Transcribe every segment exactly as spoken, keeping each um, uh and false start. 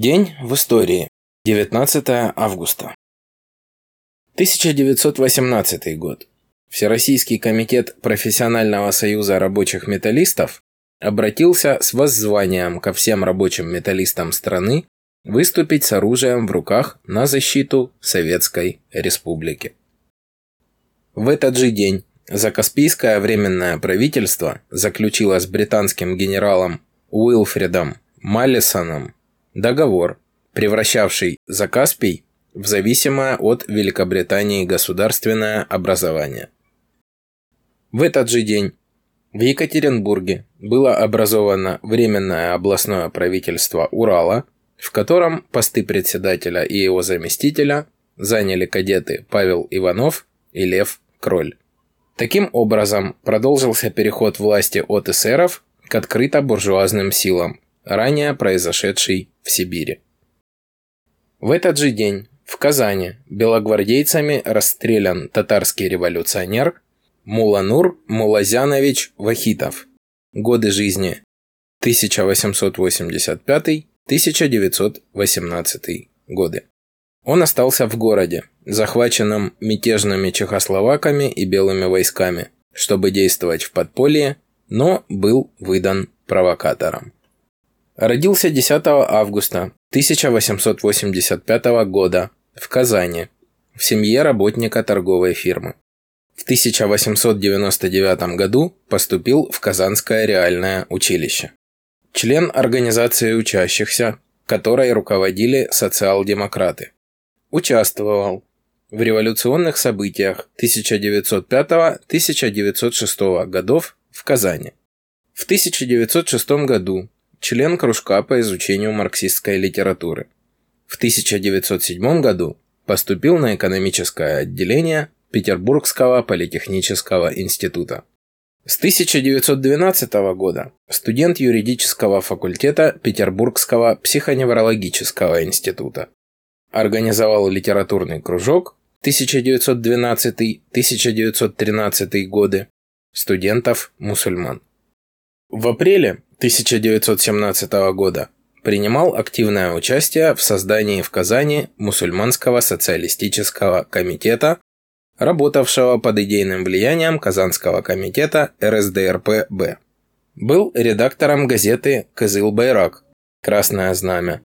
День в истории. девятнадцатое августа. тысяча девятьсот восемнадцатый год. Всероссийский комитет профессионального союза рабочих металлистов обратился с воззванием ко всем рабочим металлистам страны выступить с оружием в руках на защиту Советской Республики. В этот же день Закаспийское временное правительство заключило с британским генералом Уилфредом Малиссоном договор, превращавший Закаспий в зависимое от Великобритании государственное образование. В этот же день в Екатеринбурге было образовано Временное областное правительство Урала, в котором посты председателя и его заместителя заняли кадеты Павел Иванов и Лев Кроль. Таким образом, продолжился переход власти от эсеров к открыто-буржуазным силам, ранее произошедший в Сибири. В этот же день в Казани белогвардейцами расстрелян татарский революционер Муланур Мулазянович Вахитов. Годы жизни тысяча восемьсот восемьдесят пятый — тысяча девятьсот восемнадцатый годы. Он остался в городе, захваченном мятежными чехословаками и белыми войсками, чтобы действовать в подполье, но был выдан провокатором. Родился десятого августа тысяча восемьсот восемьдесят пятого года в Казани в семье работника торговой фирмы. В тысяча восемьсот девяносто девятом году поступил в Казанское реальное училище. Член организации учащихся, которой руководили социал-демократы. Участвовал в революционных событиях тысяча девятьсот пятого — тысяча девятьсот шестого годов в Казани. В тысяча девятьсот шестом году член кружка по изучению марксистской литературы. В тысяча девятьсот седьмом году поступил на экономическое отделение Петербургского политехнического института. С тысяча девятьсот двенадцатого года студент юридического факультета Петербургского психоневрологического института. Организовал литературный кружок тысяча девятьсот двенадцатый — тысяча девятьсот тринадцатый годы студентов-мусульман. В апреле тысяча девятьсот семнадцатого года принимал активное участие в создании в Казани Мусульманского социалистического комитета, работавшего под идейным влиянием Казанского комитета эр эс дэ эр пэ бэ. Был редактором газеты «Кызыл Байрак» «Красное знамя».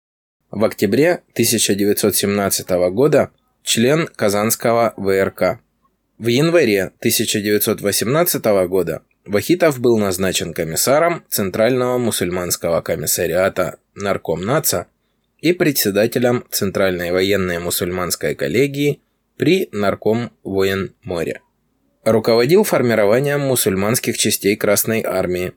В октябре тысяча девятьсот семнадцатого года член Казанского вэ эр ка. В январе тысяча девятьсот восемнадцатого года Вахитов был назначен комиссаром Центрального мусульманского комиссариата Наркомнаца и председателем Центральной военной мусульманской коллегии при Наркомвоенморе. Руководил формированием мусульманских частей Красной армии.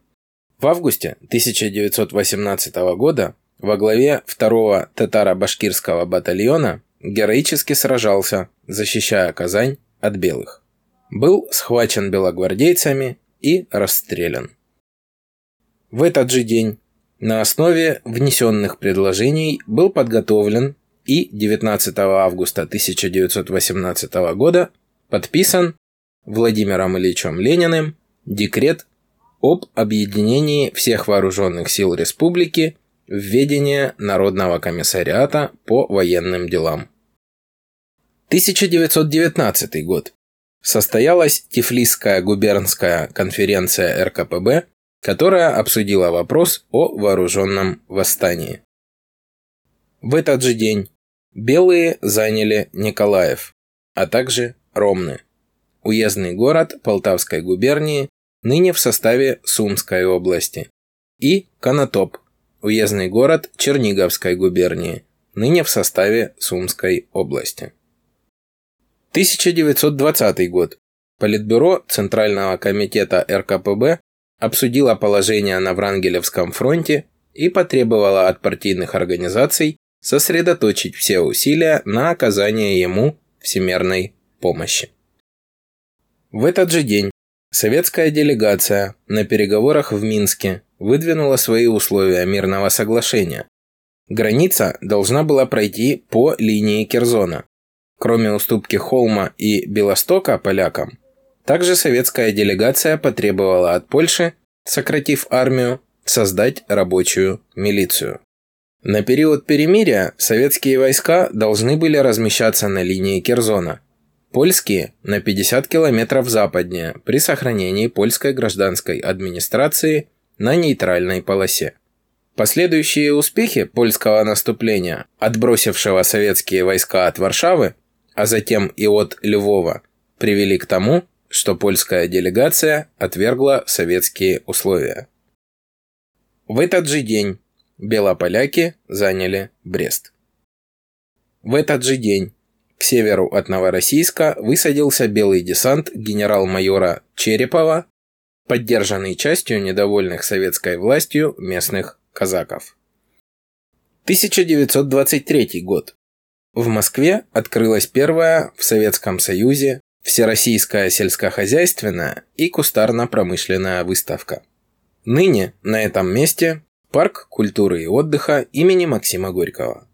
В августе тысяча девятьсот восемнадцатого года во главе второго татаро-башкирского батальона героически сражался, защищая Казань от белых. Был схвачен белогвардейцами и расстрелян. В этот же день на основе внесенных предложений был подготовлен и девятнадцатого августа тысяча девятьсот восемнадцатого года подписан Владимиром Ильичем Лениным декрет об объединении всех вооруженных сил республики в ведение Народного комиссариата по военным делам. тысяча девятьсот девятнадцатый год. Состоялась Тифлисская губернская конференция эр ка пэ бэ, которая обсудила вопрос о вооруженном восстании. В этот же день белые заняли Николаев, а также Ромны, уездный город Полтавской губернии, ныне в составе Сумской области, и Конотоп, уездный город Черниговской губернии, ныне в составе Сумской области. тысяча девятьсот двадцатый год. Политбюро Центрального комитета эр ка пэ бэ обсудило положение на Врангелевском фронте и потребовало от партийных организаций сосредоточить все усилия на оказание ему всемирной помощи. В этот же день советская делегация на переговорах в Минске выдвинула свои условия мирного соглашения. Граница должна была пройти по линии Керзона. Кроме уступки Холма и Белостока полякам, также советская делегация потребовала от Польши, сократив армию, создать рабочую милицию. На период перемирия советские войска должны были размещаться на линии Керзона. Польские – на пятьдесят километров западнее, при сохранении польской гражданской администрации на нейтральной полосе. Последующие успехи польского наступления, отбросившего советские войска от Варшавы, а затем и от Львова, привели к тому, что польская делегация отвергла советские условия. В этот же день белополяки заняли Брест. В этот же день к северу от Новороссийска высадился белый десант генерал-майора Черепова, поддержанный частью недовольных советской властью местных казаков. тысяча девятьсот двадцать третий год. В Москве открылась первая в Советском Союзе Всероссийская сельскохозяйственная и кустарно-промышленная выставка. Ныне на этом месте парк культуры и отдыха имени Максима Горького.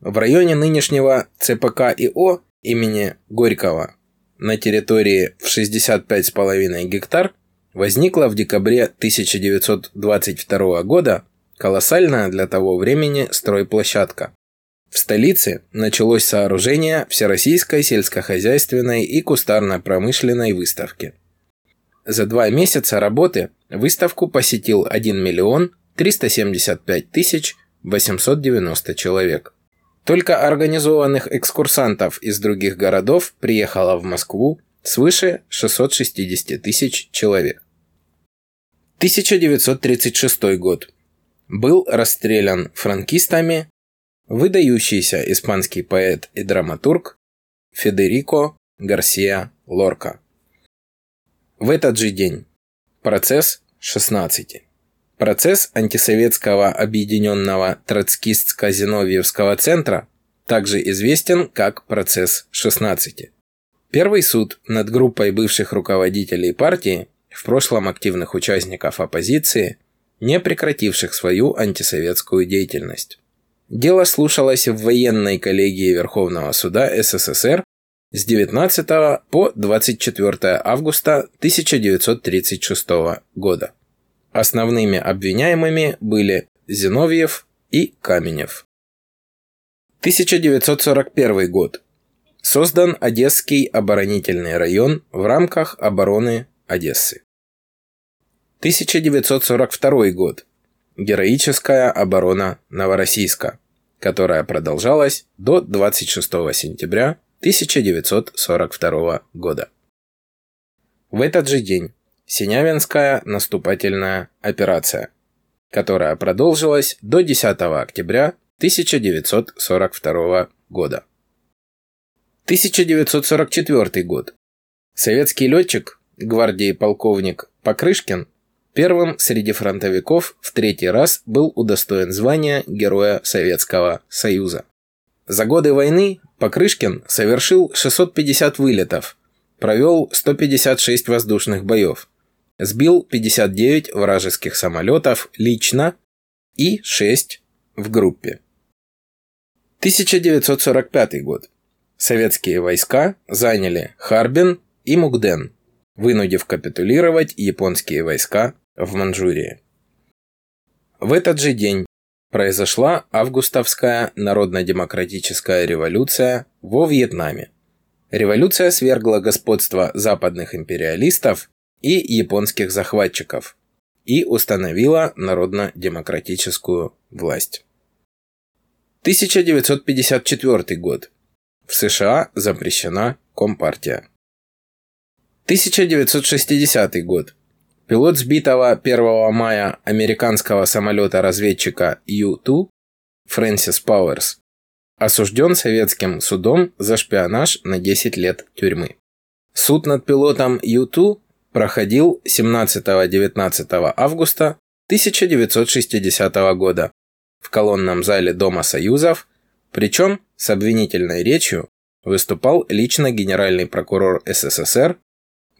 В районе нынешнего Цэ Пэ Ка И О имени Горького на территории в шестьдесят пять целых пять десятых гектар возникла в декабре тысяча девятьсот двадцать второго года колоссальная для того времени стройплощадка. В столице началось сооружение Всероссийской сельскохозяйственной и кустарно-промышленной выставки. За два месяца работы выставку посетил один миллион триста семьдесят пять тысяч восемьсот девяносто человек. Только организованных экскурсантов из других городов приехало в Москву свыше шестисот шестидесяти тысяч человек. тысяча девятьсот тридцать шестой год. Был расстрелян франкистами выдающийся испанский поэт и драматург Федерико Гарсия Лорка. В этот же день. Процесс шестнадцать. Процесс антисоветского объединенного троцкистско-зиновьевского центра также известен как процесс шестнадцать. Первый суд над группой бывших руководителей партии, в прошлом активных участников оппозиции, не прекративших свою антисоветскую деятельность. Дело слушалось в военной коллегии Верховного суда СССР с девятнадцатого по двадцать четвёртое августа тысяча девятьсот тридцать шестого года. Основными обвиняемыми были Зиновьев и Каменев. тысяча девятьсот сорок первый год. Создан Одесский оборонительный район в рамках обороны Одессы. тысяча девятьсот сорок второй год. Героическая оборона Новороссийска, которая продолжалась до двадцать шестого сентября тысяча девятьсот сорок второго года. В этот же день. Синявинская наступательная операция, которая продолжилась до десятого октября тысяча девятьсот сорок второго года. тысяча девятьсот сорок четвёртый год. Советский летчик, гвардии полковник Покрышкин, первым среди фронтовиков в третий раз был удостоен звания Героя Советского Союза. За годы войны Покрышкин совершил шестьсот пятьдесят вылетов, провел сто пятьдесят шесть воздушных боев, сбил пятьдесят девять вражеских самолетов лично и шесть в группе. тысяча девятьсот сорок пятый год. Советские войска заняли Харбин и Мугден, вынудив капитулировать японские войска в Маньчжурии. В этот же день произошла августовская народно-демократическая революция во Вьетнаме. Революция свергла господство западных империалистов и японских захватчиков и установила народно-демократическую власть. тысяча девятьсот пятьдесят четвёртый год. В США запрещена Компартия. тысяча девятьсот шестидесятый год. Пилот сбитого первого мая американского самолета-разведчика Ю два Фрэнсис Пауэрс осужден советским судом за шпионаж на десять лет тюрьмы. Суд над пилотом Ю два проходил семнадцатого-девятнадцатого августа тысяча девятьсот шестидесятого года в колонном зале Дома Союзов, причем с обвинительной речью выступал лично генеральный прокурор СССР,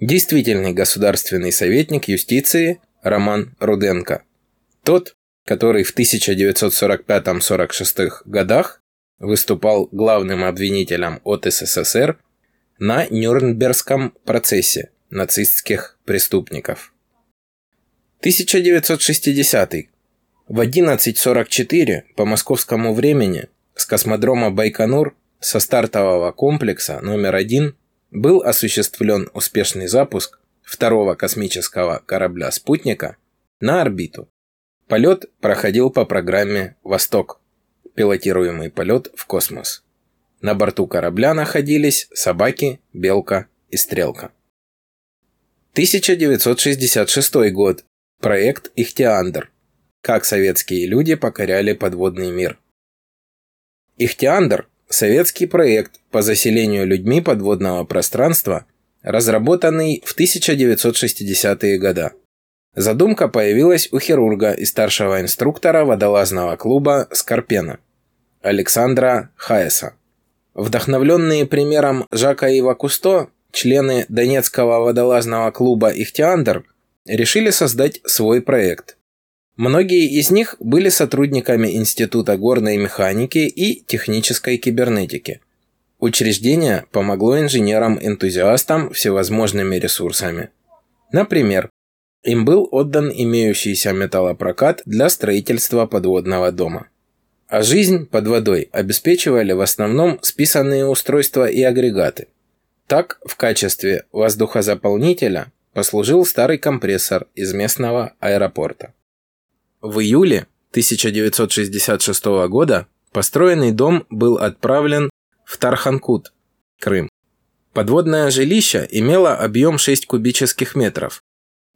действительный государственный советник юстиции Роман Руденко, тот, который в тысяча девятьсот сорок пятом — сорок шестом годах выступал главным обвинителем от СССР на Нюрнбергском процессе нацистских преступников. тысяча девятьсот шестидесятый. В одиннадцать сорок четыре по московскому времени с космодрома Байконур со стартового комплекса номер один был осуществлен успешный запуск второго космического корабля-спутника на орбиту. Полет проходил по программе «Восток» – пилотируемый полет в космос. На борту корабля находились собаки, белка и стрелка. тысяча девятьсот шестьдесят шестой год. Проект «Ихтиандр». Как советские люди покоряли подводный мир. «Ихтиандр» – советский проект по заселению людьми подводного пространства, разработанный в тысяча девятьсот шестидесятые годы. Задумка появилась у хирурга и старшего инструктора водолазного клуба «Скорпена» Александра Хаеса. Вдохновленные примером Жака Ива Кусто, члены Донецкого водолазного клуба «Ихтиандр» решили создать свой проект. Многие из них были сотрудниками Института горной механики и технической кибернетики. Учреждение помогло инженерам-энтузиастам всевозможными ресурсами. Например, им был отдан имеющийся металлопрокат для строительства подводного дома. А жизнь под водой обеспечивали в основном списанные устройства и агрегаты. Так, в качестве воздухозаполнителя послужил старый компрессор из местного аэропорта. В июле тысяча девятьсот шестьдесят шестого года построенный дом был отправлен в Тарханкут, Крым. Подводное жилище имело объем шесть кубических метров.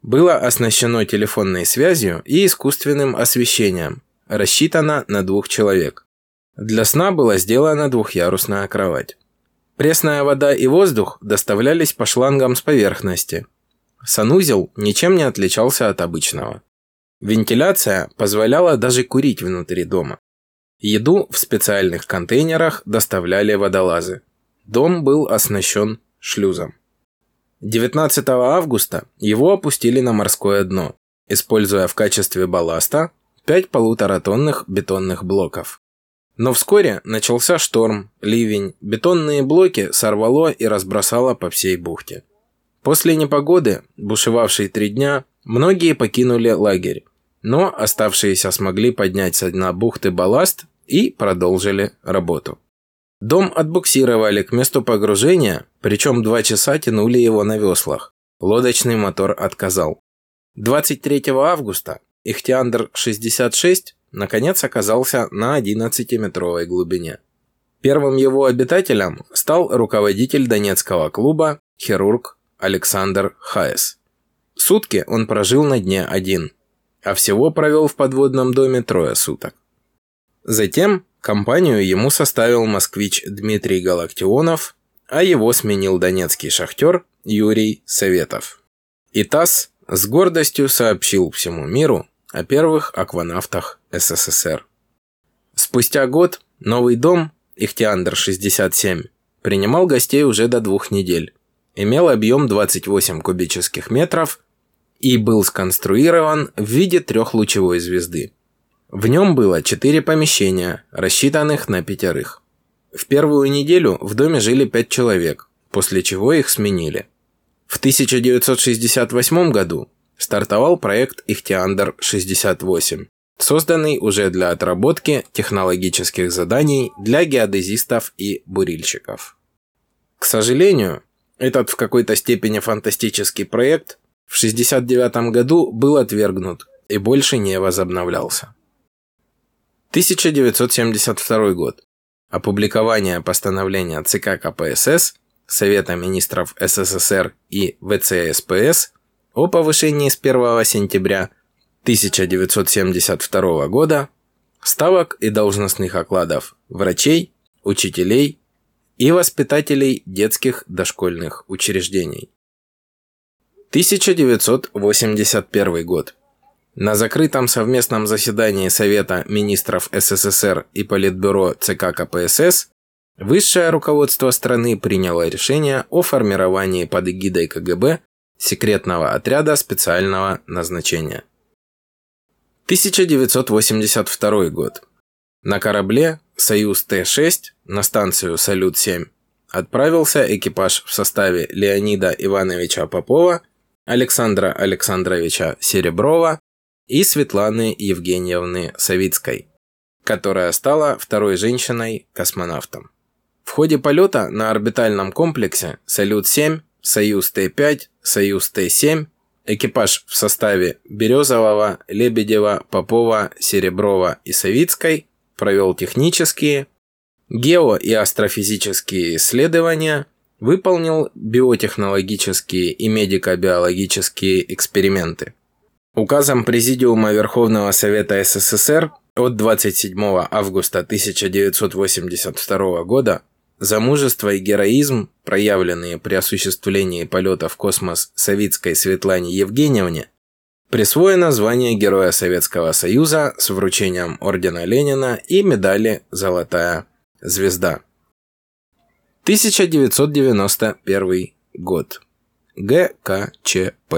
Было оснащено телефонной связью и искусственным освещением, рассчитано на двух человек. Для сна была сделана двухъярусная кровать. Пресная вода и воздух доставлялись по шлангам с поверхности. Санузел ничем не отличался от обычного. Вентиляция позволяла даже курить внутри дома. Еду в специальных контейнерах доставляли водолазы. Дом был оснащен шлюзом. девятнадцатого августа его опустили на морское дно, используя в качестве балласта пять полуторатонных бетонных блоков. Но вскоре начался шторм, ливень, бетонные блоки сорвало и разбросало по всей бухте. После непогоды, бушевавшей три дня, многие покинули лагерь, но оставшиеся смогли поднять со дна бухты балласт и продолжили работу. Дом отбуксировали к месту погружения, причем два часа тянули его на веслах. Лодочный мотор отказал. двадцать третьего августа Ихтиандр шестьдесят шесть наконец оказался на одиннадцатиметровой глубине. Первым его обитателем стал руководитель Донецкого клуба, хирург Александр Хаес. Сутки он прожил на дне один, а всего провел в подводном доме трое суток. Затем компанию ему составил москвич Дмитрий Галактионов, а его сменил донецкий шахтер Юрий Советов. И ТАСС с гордостью сообщил всему миру о первых акванавтах СССР. Спустя год новый дом, Ихтиандр шестьдесят семь, принимал гостей уже до двух недель, имел объем двадцать восемь кубических метров и был сконструирован в виде трехлучевой звезды. В нем было четыре помещения, рассчитанных на пятерых. В первую неделю в доме жили пять человек, после чего их сменили. В тысяча девятьсот шестьдесят восьмом году стартовал проект Ихтиандр шестьдесят восемь, созданный уже для отработки технологических заданий для геодезистов и бурильщиков. К сожалению, этот в какой-то степени фантастический проект в шестьдесят девятом году был отвергнут и больше не возобновлялся. тысяча девятьсот семьдесят второй год. Опубликование постановления ЦК КПСС, Совета министров СССР и ВЦСПС о повышении с первого сентября тысяча девятьсот семьдесят второго года ставок и должностных окладов врачей, учителей и воспитателей детских дошкольных учреждений. тысяча девятьсот восемьдесят первый год. На закрытом совместном заседании Совета министров СССР и Политбюро ЦК КПСС высшее руководство страны приняло решение о формировании под эгидой КГБ секретного отряда специального назначения. тысяча девятьсот восемьдесят второй год. На корабле «Союз Т шесть» на станцию «Салют семь» отправился экипаж в составе Леонида Ивановича Попова, Александра Александровича Сереброва, и Светланы Евгеньевны Савицкой, которая стала второй женщиной-космонавтом. В ходе полета на орбитальном комплексе «Салют-семь», «Союз-Т пять», «Союз-Т семь» экипаж в составе Березового, Лебедева, Попова, Сереброва и Савицкой провел технические, гео- и астрофизические исследования, выполнил биотехнологические и медико-биологические эксперименты. Указом Президиума Верховного Совета СССР от двадцать седьмого августа тысяча девятьсот восемьдесят второго года замужество и героизм, проявленные при осуществлении полета в космос Савицкой Светлане Евгеньевне, присвоено звание Героя Советского Союза с вручением ордена Ленина и медали «Золотая звезда». тысяча девятьсот девяносто первый год. ГКЧП.